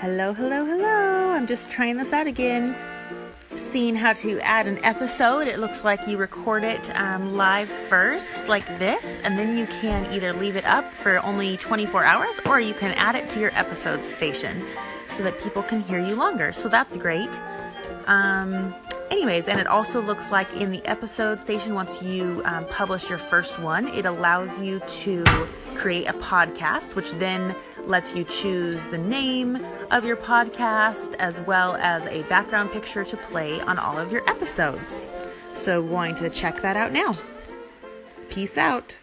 Hello. I'm just trying this out again. Seeing how to add an episode. It looks like you record it live first like this, and then you can either leave it up for only 24 hours or you can add it to your episode station so that people can hear you longer. So that's great. Anyways, and it also looks like in the episode station, once you publish your first one, it allows you to create a podcast, which then lets you choose the name of your podcast as well as a background picture to play on all of your episodes. So we're going to check that out now. Peace out.